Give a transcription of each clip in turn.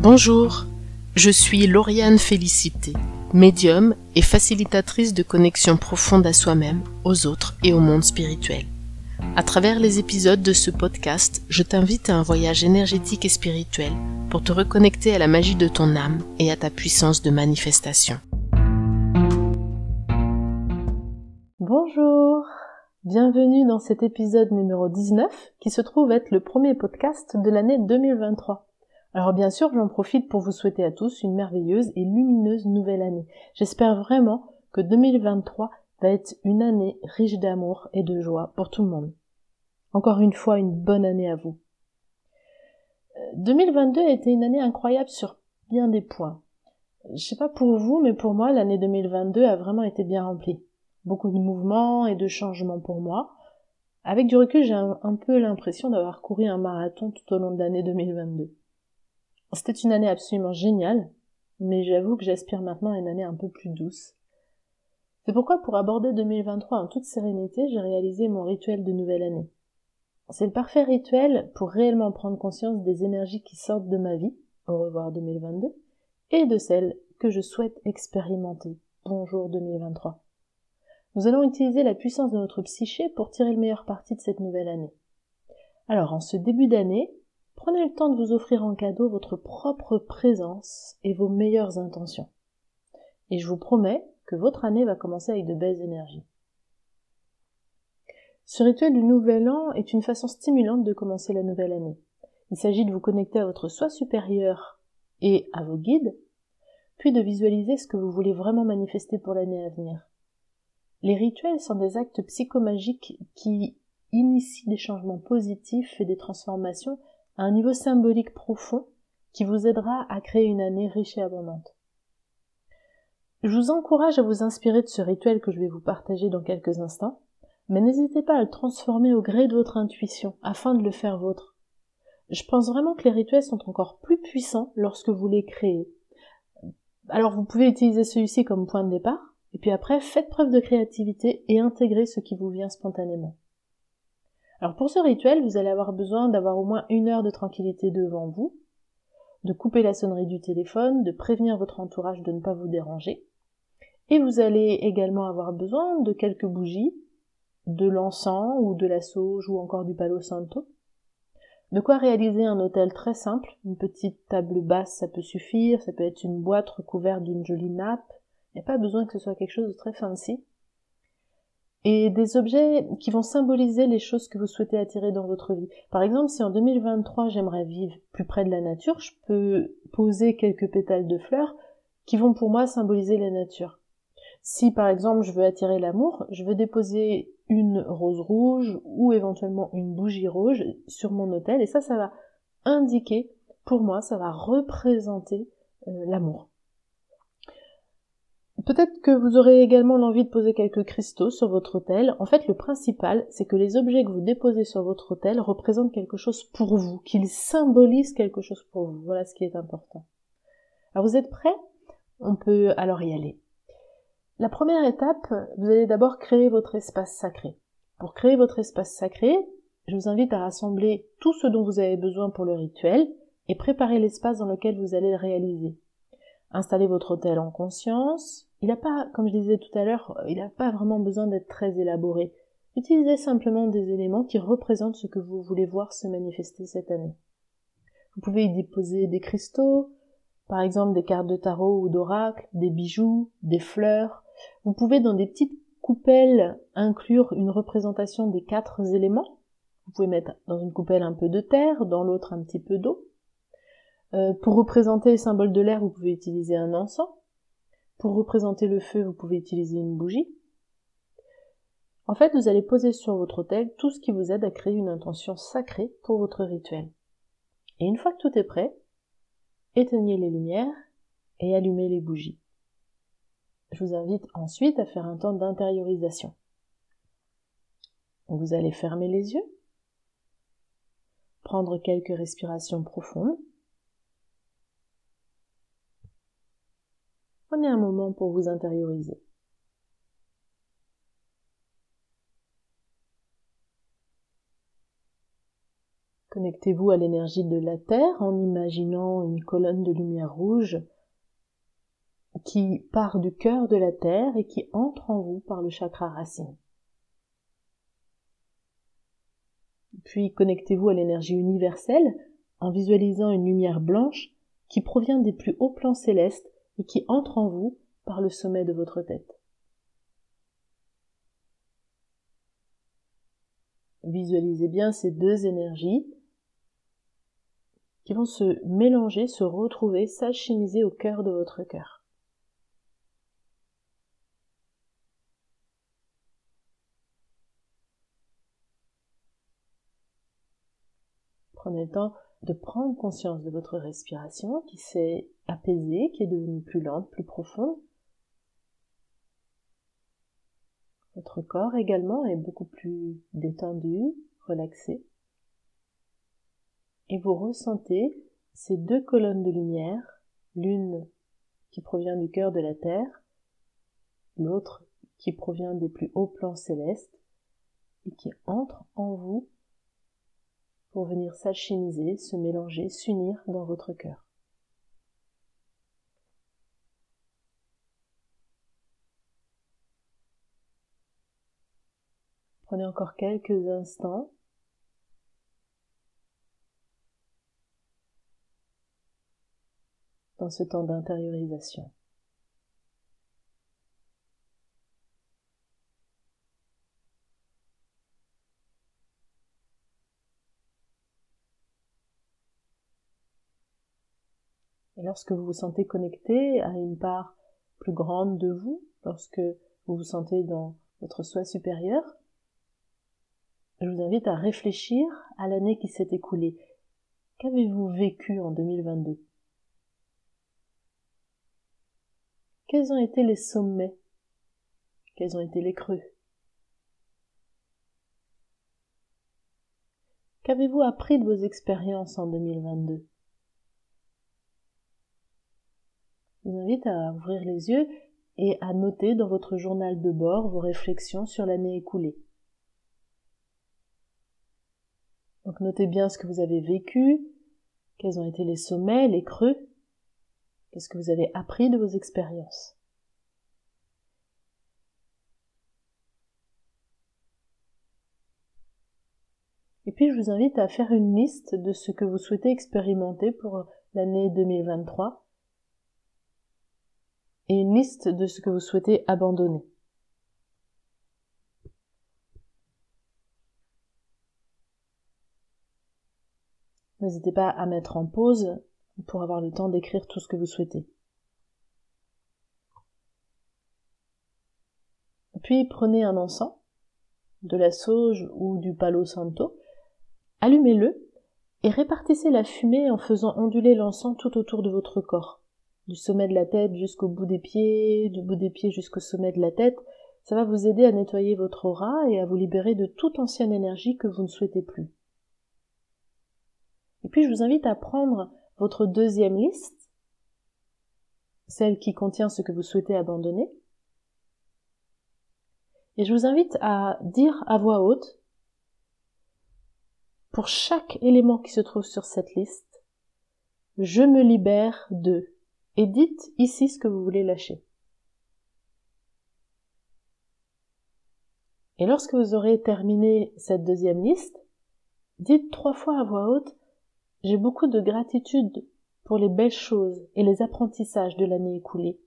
Bonjour, je suis Lauriane Félicité, médium et facilitatrice de connexion profonde à soi-même, aux autres et au monde spirituel. À travers les épisodes de ce podcast, je t'invite à un voyage énergétique et spirituel pour te reconnecter à la magie de ton âme et à ta puissance de manifestation. Bonjour, bienvenue dans cet épisode numéro 19 qui se trouve être le premier podcast de l'année 2023. Alors bien sûr, j'en profite pour vous souhaiter à tous une merveilleuse et lumineuse nouvelle année. J'espère vraiment que 2023 va être une année riche d'amour et de joie pour tout le monde. Encore une fois, une bonne année à vous. 2022 a été une année incroyable sur bien des points. Je sais pas pour vous, mais pour moi, l'année 2022 a vraiment été bien remplie. Beaucoup de mouvements et de changements pour moi. Avec du recul, j'ai un peu l'impression d'avoir couru un marathon tout au long de l'année 2022. C'était une année absolument géniale, mais j'avoue que j'aspire maintenant à une année un peu plus douce. C'est pourquoi pour aborder 2023 en toute sérénité, j'ai réalisé mon rituel de nouvelle année. C'est le parfait rituel pour réellement prendre conscience des énergies qui sortent de ma vie, au revoir 2022, et de celles que je souhaite expérimenter, bonjour 2023. Nous allons utiliser la puissance de notre psyché pour tirer le meilleur parti de cette nouvelle année. Alors en ce début d'année, prenez le temps de vous offrir en cadeau votre propre présence et vos meilleures intentions. Et je vous promets que votre année va commencer avec de belles énergies. Ce rituel du nouvel an est une façon stimulante de commencer la nouvelle année. Il s'agit de vous connecter à votre soi supérieur et à vos guides, puis de visualiser ce que vous voulez vraiment manifester pour l'année à venir. Les rituels sont des actes psychomagiques qui initient des changements positifs et des transformations à un niveau symbolique profond qui vous aidera à créer une année riche et abondante. Je vous encourage à vous inspirer de ce rituel que je vais vous partager dans quelques instants, mais n'hésitez pas à le transformer au gré de votre intuition afin de le faire vôtre. Je pense vraiment que les rituels sont encore plus puissants lorsque vous les créez. Alors vous pouvez utiliser celui-ci comme point de départ, et puis après faites preuve de créativité et intégrez ce qui vous vient spontanément. Alors pour ce rituel, vous allez avoir besoin d'avoir au moins une heure de tranquillité devant vous, de couper la sonnerie du téléphone, de prévenir votre entourage de ne pas vous déranger. Et vous allez également avoir besoin de quelques bougies, de l'encens ou de la sauge ou encore du Palo Santo. De quoi réaliser un autel très simple, une petite table basse ça peut suffire, ça peut être une boîte recouverte d'une jolie nappe, il n'y a pas besoin que ce soit quelque chose de très fancy. Et des objets qui vont symboliser les choses que vous souhaitez attirer dans votre vie. Par exemple, si en 2023 j'aimerais vivre plus près de la nature, je peux poser quelques pétales de fleurs qui vont pour moi symboliser la nature. Si par exemple je veux attirer l'amour, je veux déposer une rose rouge ou éventuellement une bougie rouge sur mon autel et ça va indiquer, pour moi, ça va représenter l'amour. Peut-être que vous aurez également l'envie de poser quelques cristaux sur votre autel. En fait, le principal, c'est que les objets que vous déposez sur votre autel représentent quelque chose pour vous, qu'ils symbolisent quelque chose pour vous. Voilà ce qui est important. Alors, vous êtes prêts ? On peut alors y aller. La première étape, vous allez d'abord créer votre espace sacré. Pour créer votre espace sacré, je vous invite à rassembler tout ce dont vous avez besoin pour le rituel et préparer l'espace dans lequel vous allez le réaliser. Installez votre autel en conscience. Il n'a pas, comme je disais tout à l'heure, il n'a pas vraiment besoin d'être très élaboré. Utilisez simplement des éléments qui représentent ce que vous voulez voir se manifester cette année. Vous pouvez y déposer des cristaux, par exemple des cartes de tarot ou d'oracle, des bijoux, des fleurs. Vous pouvez dans des petites coupelles inclure une représentation des 4 éléments. Vous pouvez mettre dans une coupelle un peu de terre, dans l'autre un petit peu d'eau. Pour représenter les symboles de l'air, vous pouvez utiliser un encens. Pour représenter le feu, vous pouvez utiliser une bougie. En fait, vous allez poser sur votre autel tout ce qui vous aide à créer une intention sacrée pour votre rituel. Et une fois que tout est prêt, éteignez les lumières et allumez les bougies. Je vous invite ensuite à faire un temps d'intériorisation. Vous allez fermer les yeux, prendre quelques respirations profondes. Prenez un moment pour vous intérioriser. Connectez-vous à l'énergie de la Terre en imaginant une colonne de lumière rouge qui part du cœur de la Terre et qui entre en vous par le chakra racine. Puis connectez-vous à l'énergie universelle en visualisant une lumière blanche qui provient des plus hauts plans célestes et qui entre en vous par le sommet de votre tête. Visualisez bien ces deux énergies qui vont se mélanger, se retrouver, s'alchimiser au cœur de votre cœur. Prenez le temps de prendre conscience de votre respiration qui s'est apaisée, qui est devenue plus lente, plus profonde. Votre corps également est beaucoup plus détendu, relaxé. Et vous ressentez ces deux colonnes de lumière, l'une qui provient du cœur de la Terre, l'autre qui provient des plus hauts plans célestes, et qui entre en vous pour venir s'alchimiser, se mélanger, s'unir dans votre cœur. Prenez encore quelques instants dans ce temps d'intériorisation. Et lorsque vous vous sentez connecté à une part plus grande de vous, lorsque vous vous sentez dans votre soi supérieur, je vous invite à réfléchir à l'année qui s'est écoulée. Qu'avez-vous vécu en 2022 ? Quels ont été les sommets ? Quels ont été les creux ? Qu'avez-vous appris de vos expériences en 2022 ? Je vous invite à ouvrir les yeux et à noter dans votre journal de bord vos réflexions sur l'année écoulée. Donc notez bien ce que vous avez vécu, quels ont été les sommets, les creux, qu'est-ce que vous avez appris de vos expériences. Et puis je vous invite à faire une liste de ce que vous souhaitez expérimenter pour l'année 2023 et une liste de ce que vous souhaitez abandonner. N'hésitez pas à mettre en pause pour avoir le temps d'écrire tout ce que vous souhaitez. Puis prenez un encens, de la sauge ou du Palo Santo, allumez-le et répartissez la fumée en faisant onduler l'encens tout autour de votre corps. Du sommet de la tête jusqu'au bout des pieds, du bout des pieds jusqu'au sommet de la tête, ça va vous aider à nettoyer votre aura et à vous libérer de toute ancienne énergie que vous ne souhaitez plus. Et puis je vous invite à prendre votre deuxième liste, celle qui contient ce que vous souhaitez abandonner. Et je vous invite à dire à voix haute, pour chaque élément qui se trouve sur cette liste, « Je me libère de » et dites ici ce que vous voulez lâcher. Et lorsque vous aurez terminé cette deuxième liste, dites 3 fois à voix haute, j'ai beaucoup de gratitude pour les belles choses et les apprentissages de l'année écoulée.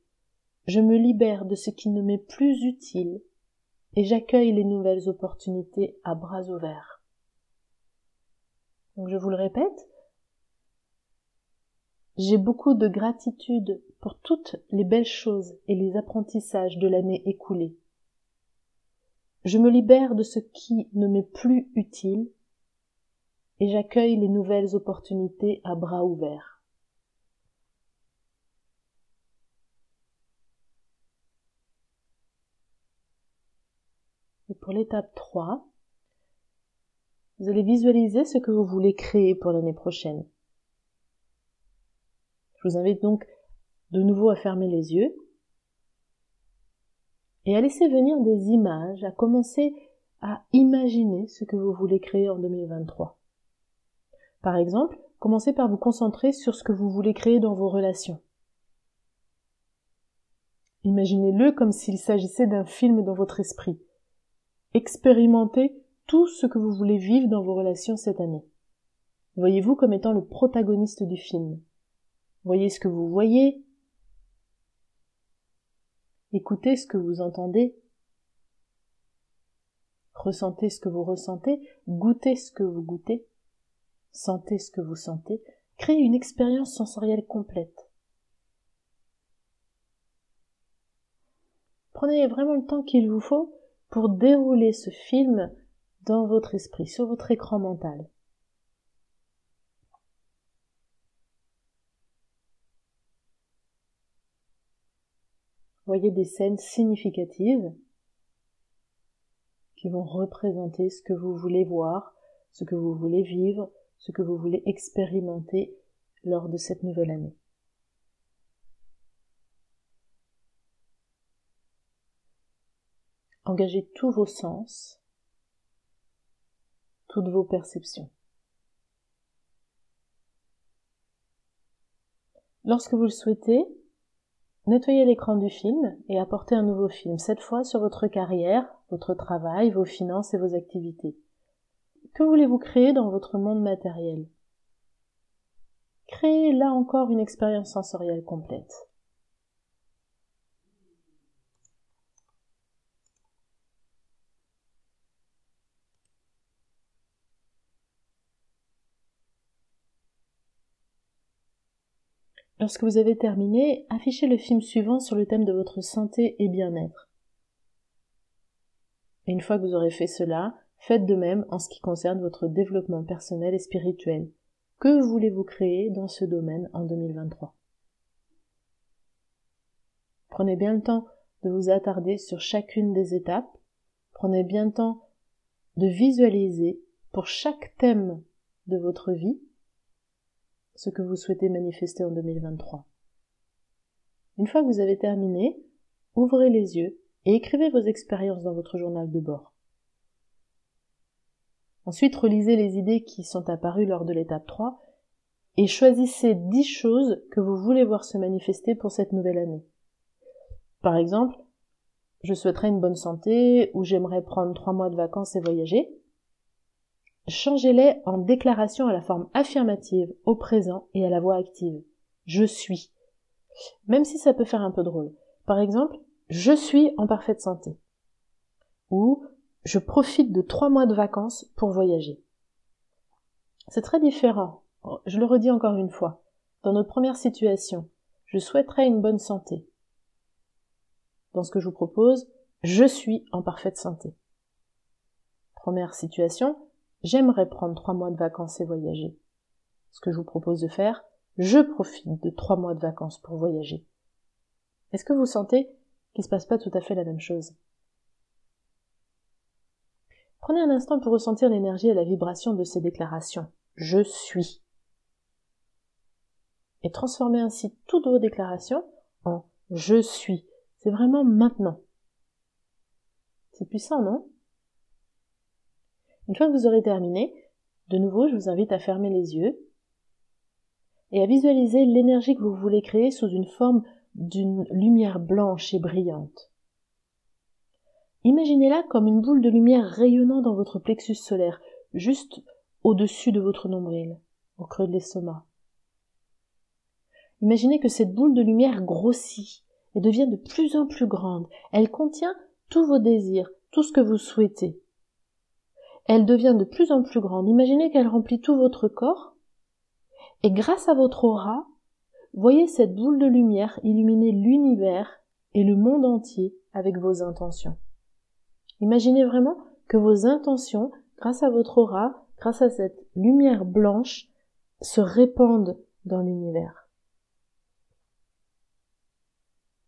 Je me libère de ce qui ne m'est plus utile et j'accueille les nouvelles opportunités à bras ouverts. Donc je vous le répète, j'ai beaucoup de gratitude pour toutes les belles choses et les apprentissages de l'année écoulée. Je me libère de ce qui ne m'est plus utile et j'accueille les nouvelles opportunités à bras ouverts. Et pour l'étape 3, vous allez visualiser ce que vous voulez créer pour l'année prochaine. Je vous invite donc de nouveau à fermer les yeux et à laisser venir des images, à commencer à imaginer ce que vous voulez créer en 2023. Par exemple, commencez par vous concentrer sur ce que vous voulez créer dans vos relations. Imaginez-le comme s'il s'agissait d'un film dans votre esprit. Expérimentez tout ce que vous voulez vivre dans vos relations cette année. Voyez-vous comme étant le protagoniste du film. Voyez ce que vous voyez. Écoutez ce que vous entendez. Ressentez ce que vous ressentez. Goûtez ce que vous goûtez. Sentez ce que vous sentez. Créez une expérience sensorielle complète. Prenez vraiment le temps qu'il vous faut pour dérouler ce film dans votre esprit, sur votre écran mental. Voyez des scènes significatives qui vont représenter ce que vous voulez voir, ce que vous voulez vivre, ce que vous voulez expérimenter lors de cette nouvelle année. Engagez tous vos sens, toutes vos perceptions. Lorsque vous le souhaitez, nettoyez l'écran du film et apportez un nouveau film, cette fois sur votre carrière, votre travail, vos finances et vos activités. Que voulez-vous créer dans votre monde matériel? Créez là encore une expérience sensorielle complète. Lorsque vous avez terminé, affichez le film suivant sur le thème de votre santé et bien-être. Et une fois que vous aurez fait cela, faites de même en ce qui concerne votre développement personnel et spirituel. Que voulez-vous créer dans ce domaine en 2023 ? Prenez bien le temps de vous attarder sur chacune des étapes. Prenez bien le temps de visualiser pour chaque thème de votre vie ce que vous souhaitez manifester en 2023. Une fois que vous avez terminé, ouvrez les yeux et écrivez vos expériences dans votre journal de bord. Ensuite, relisez les idées qui sont apparues lors de l'étape 3 et choisissez 10 choses que vous voulez voir se manifester pour cette nouvelle année. Par exemple, je souhaiterais une bonne santé ou j'aimerais prendre 3 mois de vacances et voyager. Changez-les en déclaration à la forme affirmative, au présent et à la voix active. Je suis. Même si ça peut faire un peu drôle. Par exemple, je suis en parfaite santé. Ou je profite de 3 mois de vacances pour voyager. C'est très différent. Je le redis encore une fois. Dans notre première situation, je souhaiterais une bonne santé. Dans ce que je vous propose, je suis en parfaite santé. Première situation, j'aimerais prendre 3 mois de vacances et voyager. Ce que je vous propose de faire, je profite de 3 mois de vacances pour voyager. Est-ce que vous sentez qu'il ne se passe pas tout à fait la même chose? Prenez un instant pour ressentir l'énergie et la vibration de ces déclarations. Je suis. Et transformez ainsi toutes vos déclarations en je suis. C'est vraiment maintenant. C'est puissant, non ? Une fois que vous aurez terminé, de nouveau, je vous invite à fermer les yeux et à visualiser l'énergie que vous voulez créer sous une forme d'une lumière blanche et brillante. Imaginez-la comme une boule de lumière rayonnant dans votre plexus solaire, juste au-dessus de votre nombril, au creux de l'estomac. Imaginez que cette boule de lumière grossit et devient de plus en plus grande. Elle contient tous vos désirs, tout ce que vous souhaitez. Elle devient de plus en plus grande. Imaginez qu'elle remplit tout votre corps. Et grâce à votre aura, voyez cette boule de lumière illuminer l'univers et le monde entier avec vos intentions. Imaginez vraiment que vos intentions, grâce à votre aura, grâce à cette lumière blanche, se répandent dans l'univers.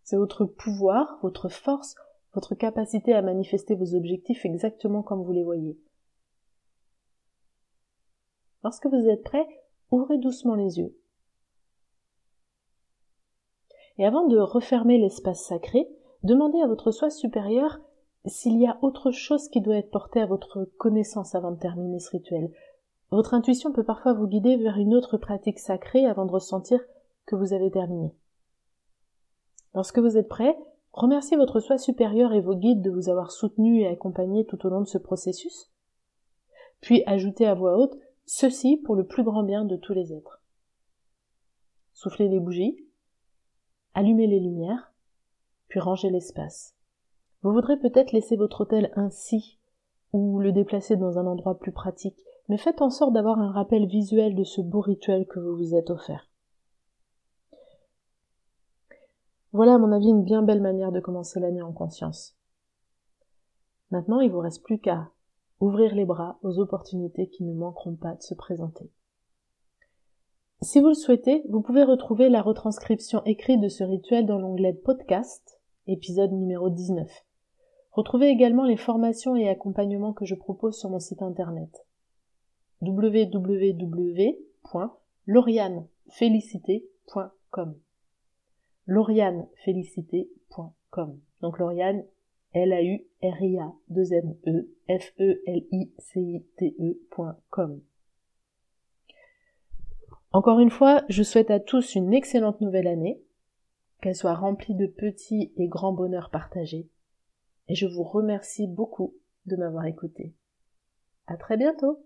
C'est votre pouvoir, votre force, votre capacité à manifester vos objectifs exactement comme vous les voyez. Lorsque vous êtes prêt, ouvrez doucement les yeux. Et avant de refermer l'espace sacré, demandez à votre soi supérieur s'il y a autre chose qui doit être portée à votre connaissance avant de terminer ce rituel. Votre intuition peut parfois vous guider vers une autre pratique sacrée avant de ressentir que vous avez terminé. Lorsque vous êtes prêt, remerciez votre soi supérieur et vos guides de vous avoir soutenu et accompagné tout au long de ce processus, puis ajoutez à voix haute « ceci pour le plus grand bien de tous les êtres ». Soufflez les bougies, allumez les lumières, puis rangez l'espace. Vous voudrez peut-être laisser votre autel ainsi, ou le déplacer dans un endroit plus pratique, mais faites en sorte d'avoir un rappel visuel de ce beau rituel que vous vous êtes offert. Voilà à mon avis une bien belle manière de commencer l'année en conscience. Maintenant, il vous reste plus qu'à ouvrir les bras aux opportunités qui ne manqueront pas de se présenter. Si vous le souhaitez, vous pouvez retrouver la retranscription écrite de ce rituel dans l'onglet podcast, épisode numéro 19. Retrouvez également les formations et accompagnements que je propose sur mon site internet www.laurianefélicité.com. laurianefélicité.com. Donc Lauriane, LAURIANE, FELICITE.com. Encore une fois, je souhaite à tous une excellente nouvelle année, qu'elle soit remplie de petits et grands bonheurs partagés, et je vous remercie beaucoup de m'avoir écouté. À très bientôt!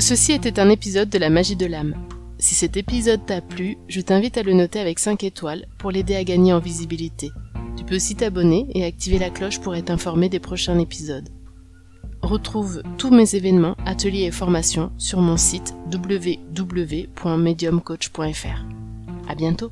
Ceci était un épisode de La Magie de l'Âme. Si cet épisode t'a plu, je t'invite à le noter avec 5 étoiles pour l'aider à gagner en visibilité. Tu peux aussi t'abonner et activer la cloche pour être informé des prochains épisodes. Retrouve tous mes événements, ateliers et formations sur mon site www.mediumcoach.fr. À bientôt!